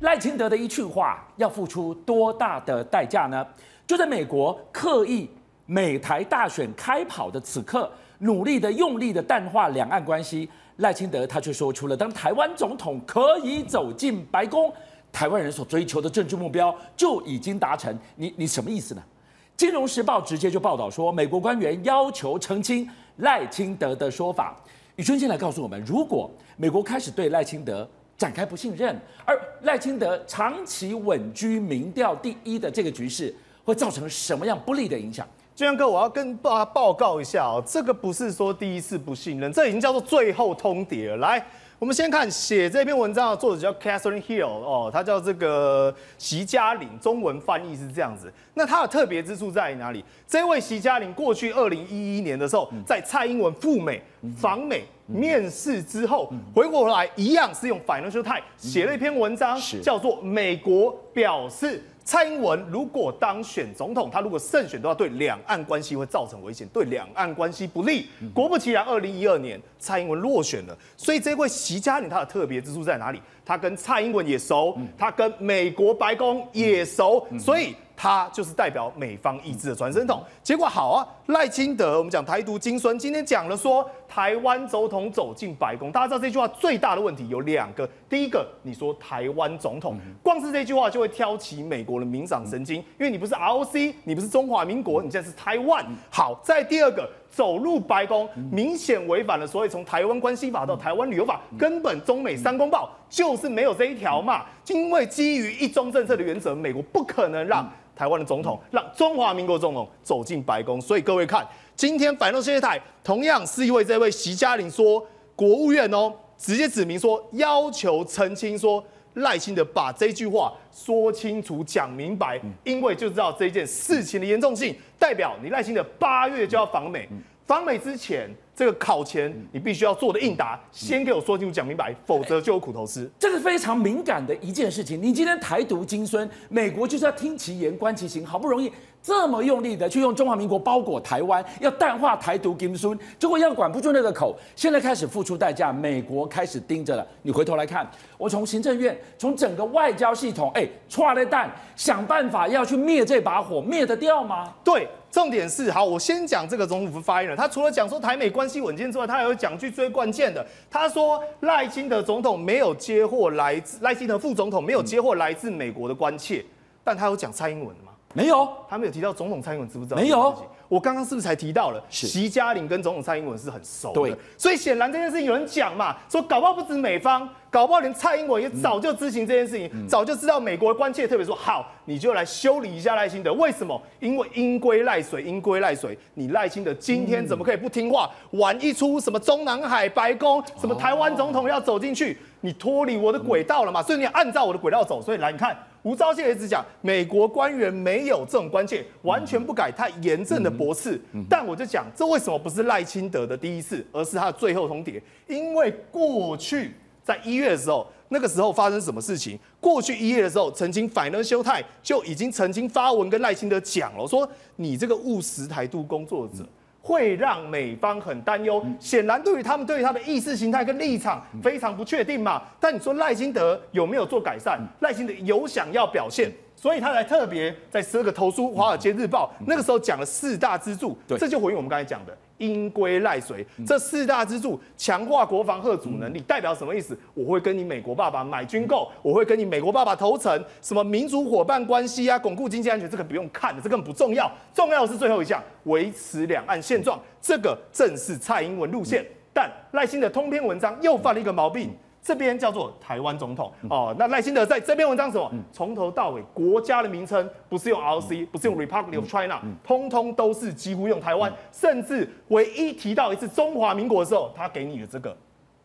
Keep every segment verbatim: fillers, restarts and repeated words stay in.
赖清德的一句话要付出多大的代价呢？就在美国刻意美台大选开跑的此刻，努力的用力的淡化两岸关系，赖清德他却说出了当台湾总统可以走进白宫，台湾人所追求的政治目标就已经达成。你你什么意思呢？金融时报直接就报道说，美国官员要求澄清赖清德的说法。宇春先来告诉我们，如果美国开始对赖清德展开不信任，而赖清德长期稳居民调第一的这个局势，会造成什么样不利的影响？俊相哥，我要跟大家报告一下哦，这个不是说第一次不信任，这已经叫做最后通牒了。来，我们先看写这篇文章的作者叫 Catherine Hill 哦，他叫这个席嘉玲，中文翻译是这样子。那他的特别之处在于哪里？这位席嘉玲过去二零一一年的时候，在蔡英文赴美访美面试之后，回过来一样是用 Financial Times 写了一篇文章，叫做《美国表示蔡英文如果当选总统，他如果胜选的话，对两岸关系会造成危险，对两岸关系不利。果不其然，二零一二年蔡英文落选了。所以这位席嘉玲她的特别之处在哪里？她跟蔡英文也熟，她跟美国白宫也熟，所以他就是代表美方意志的传声筒，结果好啊！赖清德，我们讲台独金孙，今天讲了说台湾总统走进白宫，大家知道这句话最大的问题有两个，第一个，你说台湾总统，光是这句话就会挑起美国的民长神经，因为你不是 R O C， 你不是中华民国，你现在是台湾。好，再第二个。走入白宫，明显违反了所谓从台湾关系法到台湾旅游法，根本中美三公报就是没有这一条嘛。因为基于一中政策的原则，美国不可能让台湾的总统、让中华民国总统走进白宫。所以各位看，今天反动新闻台同样是一位这位席嘉玲说，国务院哦直接指明说要求澄清说。赖清德把这句话说清楚、讲明白，因为就知道这件事情的严重性，代表你赖清德八月就要访美，访美之前这个考前你必须要做的应答，先给我说清楚、讲明白，否则就有苦头吃。这是非常敏感的一件事情。你今天台独金孙，美国就是要听其言、观其行，好不容易这么用力的去用中华民国包裹台湾，要淡化台独金孙，结果要管不住那个口，现在开始付出代价，美国开始盯着了。你回头来看，我从行政院，从整个外交系统，哎、欸，抓了蛋，想办法要去灭这把火，灭得掉吗？对，重点是好，我先讲这个总统府发言人，他除了讲说台美关系稳健之外，他还有讲句最关键的，他说赖清德总统没有接获来自赖清德副总统没有接获来自美国的关切，嗯、但他有讲蔡英文吗？没有，他没有提到总统蔡英文知不知道？没有，我刚刚是不是才提到了？席嘉玲跟总统蔡英文是很熟的，所以显然这件事情有人讲嘛，说搞不好不止美方，搞不好连蔡英文也早就知情这件事情，嗯、早就知道美国的关切，特别说好，你就来修理一下赖清德，为什么？因为因归赖水，因归赖水，你赖清德今天怎么可以不听话，嗯、玩一出什么中南海白宫，什么台湾总统要走进去，哦、你脱离我的轨道了嘛，所以你要按照我的轨道走，所以来你看。吴钊燮也只讲，美国官员没有这种关切，完全不改他严正的驳斥。嗯嗯、但我就讲，这为什么不是赖清德的第一次，而是他的最后通牒？因为过去在一月的时候，那个时候发生什么事情？过去一月的时候，曾经 Financial Times 就已经曾经发文跟赖清德讲了，说你这个务实台独工作者。嗯会让美方很担忧，显然对于他们对于他的意识形态跟立场非常不确定嘛。但你说赖清德有没有做改善？赖清德有想要表现，所以他才特别在十二个投书《华尔街日报》那个时候讲了四大支柱，这就回应我们刚才讲的。因归赖随，这四大支柱强化国防嚇阻能力，代表什么意思？我会跟你美国爸爸买军购，我会跟你美国爸爸投诚，什么民主伙伴关系啊，巩固经济安全，这个不用看的，这更不重要。重要的是最后一项，维持两岸现状，这个正是蔡英文路线。但赖清德通篇文章又犯了一个毛病。这边叫做台湾总统哦，那赖清德在这篇文章什么？从头到尾，国家的名称不是用 R O C， 不是用 Republic of China， 通通都是几乎用台湾，甚至唯一提到一次中华民国的时候，他给你的这个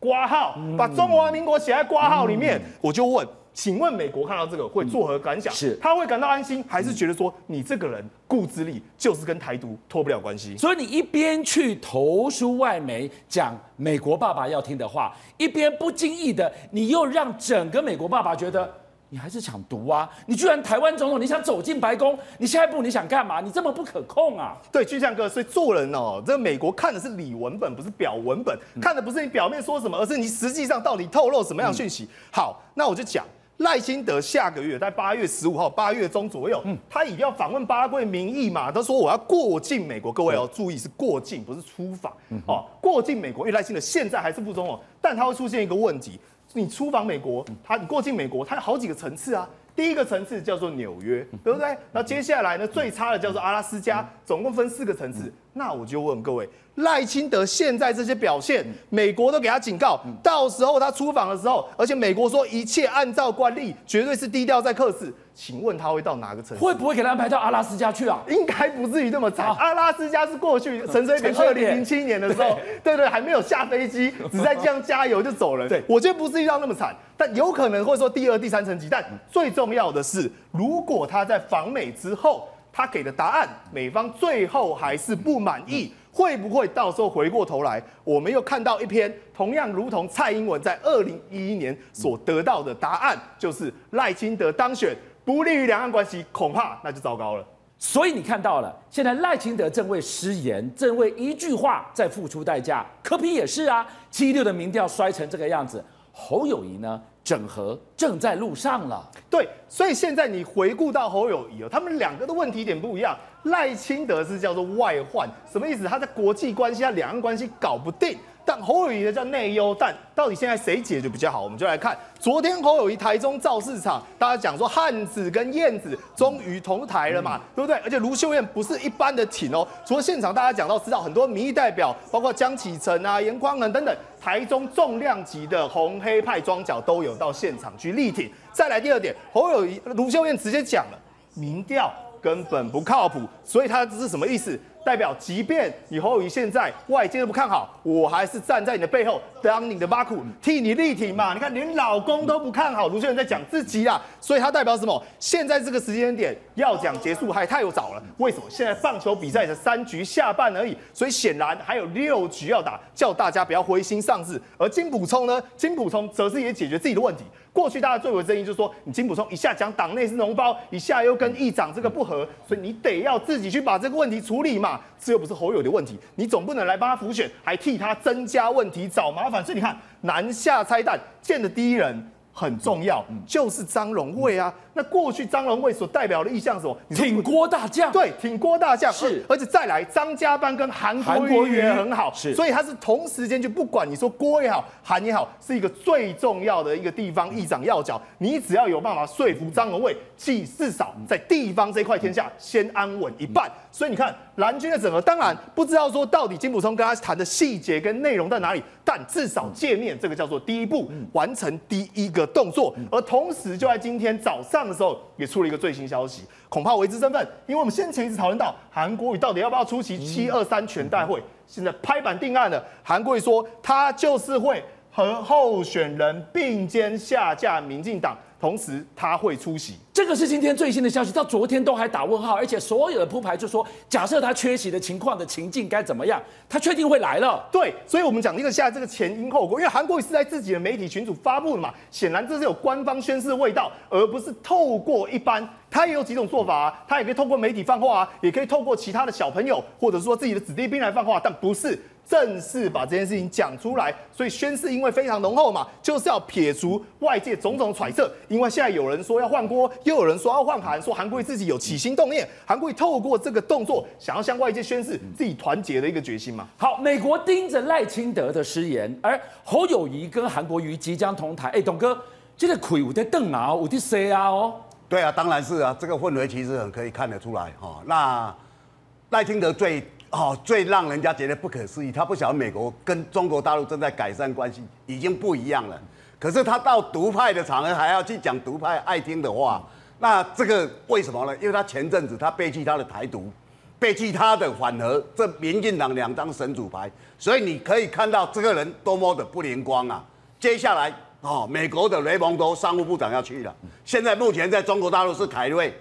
括号，把中华民国写在括号里面。我就问，请问美国看到这个会作何感想？是他会感到安心，还是觉得说你这个人固执力就是跟台独脱不了关系？所以你一边去投书外媒，讲美国爸爸要听的话，一边不经意的，你又让整个美国爸爸觉得你还是想独啊！你居然台湾总统，你想走进白宫，你下一步你想干嘛？你这么不可控啊！对，俊相哥，所以做人哦，这美国看的是里文本，不是表文本，嗯、看的不是你表面说什么，而是你实际上到底透露什么样的讯息。嗯、好，那我就讲。赖清德下个月在八月十五号，八月中左右，嗯、他以要访问巴拉圭名义嘛，他说我要过境美国。各位哦，注意是过境，不是出访、嗯、哦。过境美国，因为赖清德现在还是副总统，但他会出现一个问题：你出访美国，他你过境美国，他有好几个层次啊。第一个层次叫做纽约，对不对？那接下来呢，最差的叫做阿拉斯加，总共分四个层次。那我就问各位，赖清德现在这些表现，美国都给他警告，到时候他出访的时候，而且美国说一切按照惯例，绝对是低调在克制。请问他会到哪个层次？会不会给他安排到阿拉斯加去啊？应该不至于那么惨。啊、阿拉斯加是过去陈水扁二零零七年的时候，对 对, 對还没有下飞机，只在这样加油就走人。对，我觉得不至于到那么惨，但有可能会说第二、第三层级。但最重要的是，如果他在访美之后，他给的答案，美方最后还是不满意。嗯嗯会不会到时候回过头来，我们又看到一篇同样如同蔡英文在二零一一年所得到的答案，就是赖清德当选不利于两岸关系，恐怕那就糟糕了。所以你看到了，现在赖清德正为失言，正为一句话在付出代价。柯 P 也是啊，七六的民调摔成这个样子，侯友宜呢？整合正在路上了。对，所以现在你回顾到侯友宜哦，他们两个的问题点不一样。赖清德是叫做外患，什么意思？他在国际关系、他两岸关系搞不定，但侯友宜的叫内忧。但到底现在谁解决比较好？我们就来看昨天侯友宜台中造市场，大家讲说汉子跟燕子终于同台了嘛，嗯、对不对？而且卢秀燕不是一般的挺哦，除了现场大家讲到知道很多民意代表，包括江启臣啊、严宽恒等等，台中重量级的红黑派庄脚都有到现场去力挺。再来第二点，侯友宜、卢秀燕直接讲了，民调根本不靠谱，所以他这是什么意思？代表即便你侯友宜现在外界都不看好，我还是站在你的背后，当你的马库替你力挺嘛。你看连老公都不看好，卢秀燕在讲自己啦，所以他代表什么？现在这个时间点要讲结束还太早了。为什么？现在棒球比赛才三局下半而已，所以显然还有六局要打，叫大家不要灰心丧志。而金溥聪呢，金溥聪则是也解决自己的问题。过去大家最为争议就是说，你金溥聪一下讲党内是脓包，一下又跟议长这个不合，所以你得要自己去把这个问题处理嘛。这又不是侯友宜的问题，你总不能来帮他辅选，还替他增加问题找麻烦。所以你看，南下拆弹见的第一人很重要，嗯、就是张荣卫啊。嗯、那过去张荣卫所代表的意象是什么？挺郭大将，对，挺郭大将是。而且再来，张家班跟韩国瑜也很好，所以他是同时间就不管你说郭也好，韩也好，是一个最重要的一个地方议长要角。你只要有办法说服张荣卫，既至少在地方这块天下先安稳一半。嗯、所以你看蓝军的整合，当然不知道说到底金溥聪跟他谈的细节跟内容在哪里，但至少界面这个叫做第一步，嗯、完成第一个动作。而同时就在今天早上的时候，也出了一个最新消息，恐怕为之振奋，因为我们先前一直讨论到韩国瑜到底要不要出席七二三全代会，现在拍板定案了。韩国瑜说他就是会和候选人并肩下架民进党，同时他会出席。这个是今天最新的消息，到昨天都还打问号，而且所有的铺排就说，假设他缺席的情况的情境该怎么样，他确定会来了。对，所以我们讲一个下这个前因后果，因为韩国瑜是在自己的媒体群组发布的嘛，显然这是有官方宣示的味道，而不是透过一般。他也有几种做法啊，他也可以透过媒体放话啊，也可以透过其他的小朋友或者说自己的子弟兵来放话，但不是正式把这件事情讲出来。所以宣誓因为非常浓厚嘛，就是要撇除外界种种揣测，因为现在有人说要换郭，又有人说要换韩，说韩国瑜自己有起心动念，韩国瑜透过这个动作想要向外界宣示自己团结的一个决心嘛。好，美国盯着赖清德的失言，而侯友宜跟韩国瑜即将同台。哎，董哥，这个开有在瞪啊，有在塞啊哦。对啊，当然是啊，这个氛围其实很可以看得出来哈、哦。那赖清德最。哦，最让人家觉得不可思议，他不晓得美国跟中国大陆正在改善关系，已经不一样了。可是他到独派的场合还要去讲独派爱听的话，那这个为什么呢？因为他前阵子他背弃他的台独，背弃他的反核，这民进党两张神主牌，所以你可以看到这个人多么的不灵光啊。接下来，哦，美国的雷蒙多商务部长要去了，现在目前在中国大陆是凯瑞，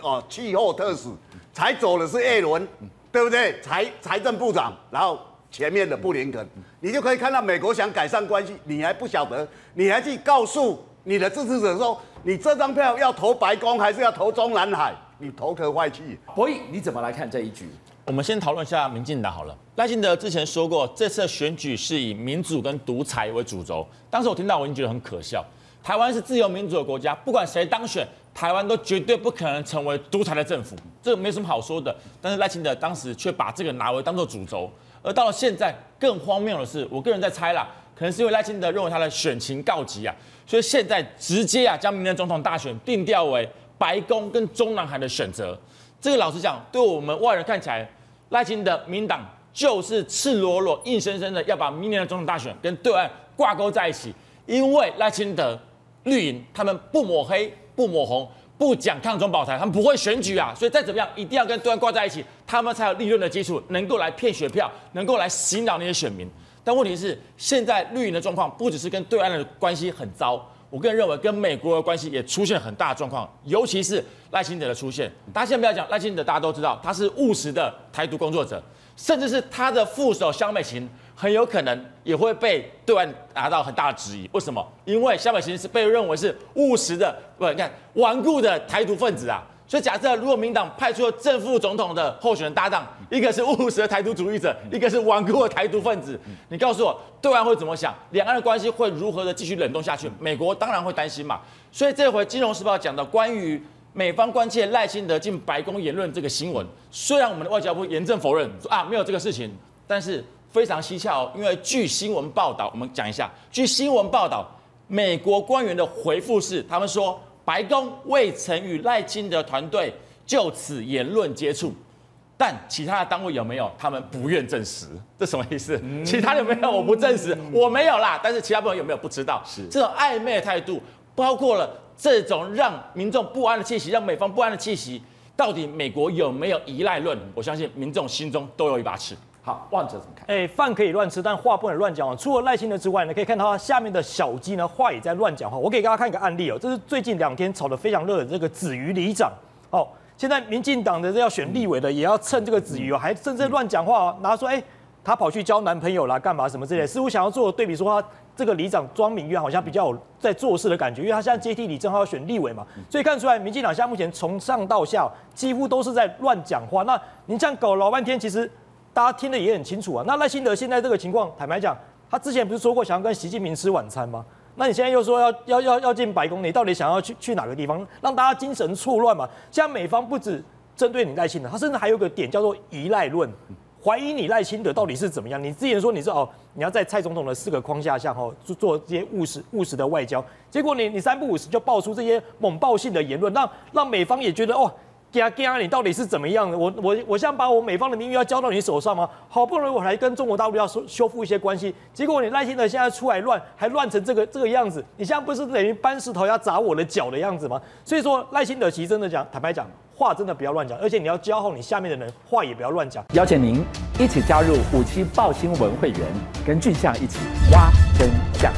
哦，气候特使才走的是叶伦。对不对？财财政部长，然后前面的布林肯，你就可以看到美国想改善关系，你还不晓得，你还去告诉你的支持者说，你这张票要投白宫还是要投中南海？你头壳坏去。博弈，你怎么来看这一局？我们先讨论一下民进党好了。赖清德之前说过，这次选举是以民主跟独裁为主轴，当时我听到我已经觉得很可笑。台湾是自由民主的国家，不管谁当选，台湾都绝对不可能成为独裁的政府，这没什么好说的。但是赖清德当时却把这个拿为当做主轴，而到了现在更荒谬的是，我个人在猜啦，可能是因为赖清德认为他的选情告急啊，所以现在直接啊将明年总统大选定调为白宫跟中南海的选择。这个老实讲，对我们外人看起来，赖清德民党就是赤裸裸、硬生生的要把明年的总统大选跟对岸挂钩在一起，因为赖清德。绿营他们不抹黑、不抹红、不讲抗中保台，他们不会选举啊，所以再怎么样一定要跟对岸挂在一起，他们才有利润的基础，能够来骗选票，能够来洗脑那些选民。但问题是，现在绿营的状况不只是跟对岸的关系很糟，我个人认为跟美国的关系也出现很大的状况，尤其是赖清德的出现。大家先不要讲赖清德，大家都知道他是务实的台独工作者，甚至是他的副手萧美琴。很有可能也会被对岸拿到很大的质疑，为什么？因为萧美琴是被认为是务实的，不，你看顽固的台独分子啊。所以假设如果民党派出了正副总统的候选人搭档，一个是务实的台独主义者，一个是顽固的台独分子，你告诉我对岸会怎么想？两岸的关系会如何的继续冷冻下去？美国当然会担心嘛。所以这回《金融时报》讲的关于美方关切赖清德进白宫言论这个新闻，虽然我们的外交部严正否认说啊没有这个事情，但是。非常蹊跷哦，因为据新闻报道，我们讲一下。据新闻报道，美国官员的回复是，他们说白宫未曾与赖清德团队就此言论接触，但其他的单位有没有？他们不愿证实，这什么意思？嗯、其他有没有？我不证实，我没有啦。但是其他部门有没有不知道？是这种暧昧的态度，包括了这种让民众不安的气息，让美方不安的气息，到底美国有没有依赖论？我相信民众心中都有一把尺。好，万哲怎么看？哎、欸，饭可以乱吃，但话不能乱讲哦。除了赖清德之外呢，可以看到他下面的小鸡呢，话也在乱讲话。我给大家看一个案例哦，这是最近两天炒得非常热的这个子瑜里长哦。现在民进党的要选立委的，也要趁这个子瑜哦，还甚至乱讲话哦，拿说哎、欸，他跑去交男朋友啦，干嘛什么之类的，似乎想要做对比说他。这个里长庄敏渊好像比较有在做事的感觉，因为他现在接替李正皓要选立委嘛，所以看出来民进党现在目前从上到下几乎都是在乱讲话。那您这样搞老半天，其实大家听得也很清楚啊。那赖清德现在这个情况，坦白讲，他之前不是说过想要跟习近平吃晚餐吗？那你现在又说要要要要进白宫，你到底想要去去哪个地方？让大家精神错乱嘛。现在美方不止针对你赖清德，他甚至还有个点叫做依赖论。怀疑你赖清德到底是怎么样？你之前说你是哦，你要在蔡总统的四个框架下哦做做这些务实务实的外交，结果你你三不五时就爆出这些猛爆性的言论，让让美方也觉得哦，嘎嘎，你到底是怎么样的？我我我想把我美方的名誉要交到你手上吗？好不容易我还跟中国大陆要修修复一些关系，结果你赖清德现在出来乱，还乱成这个这个样子，你现在不是等于搬石头要砸我的脚的样子吗？所以说赖清德其实真的讲，坦白讲。话真的不要乱讲，而且你要教好你下面的人，话也不要乱讲。邀请您一起加入五七爆新闻会员，跟俊相一起挖真相。